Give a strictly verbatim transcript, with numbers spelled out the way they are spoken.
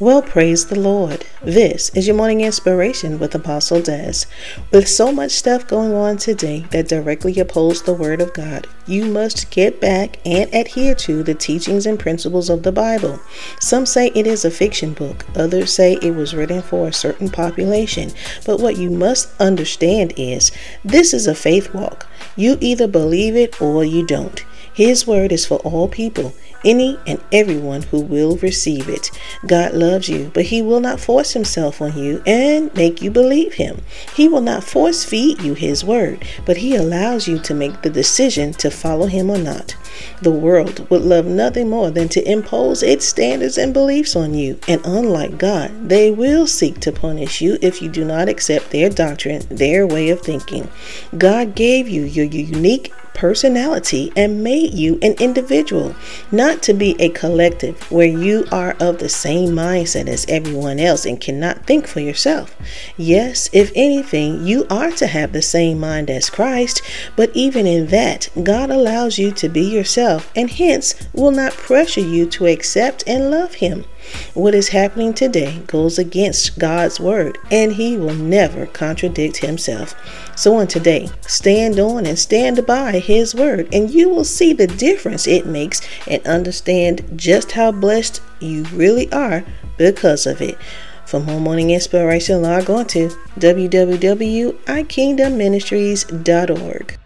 Well, praise the Lord. This is your morning inspiration with Apostle Dez. With so much stuff going on today that directly opposes the Word of God, you must get back and adhere to the teachings and principles of the Bible. Some say it is a fiction book. Others say it was written for a certain population. But what you must understand is this is a faith walk. You either believe it or you don't. His word is for all people, any and everyone who will receive it. God loves you, but he will not force himself on you and make you believe him. He will not force feed you his word, but he allows you to make the decision to follow him or not. The world would love nothing more than to impose its standards and beliefs on you, and unlike God, they will seek to punish you if you do not accept their doctrine, their way of thinking. God gave you your unique personality and made you an individual, not to be a collective where you are of the same mindset as everyone else and cannot think for yourself. Yes, if anything, you are to have the same mind as Christ, but even in that, God allows you to be yourself and hence will not pressure you to accept and love him. What is happening today goes against God's word, and he will never contradict himself. So on today, stand on and stand by his word, and you will see the difference it makes and understand just how blessed you really are because of it. For more morning inspiration, log on to w w w dot i kingdom ministries dot org.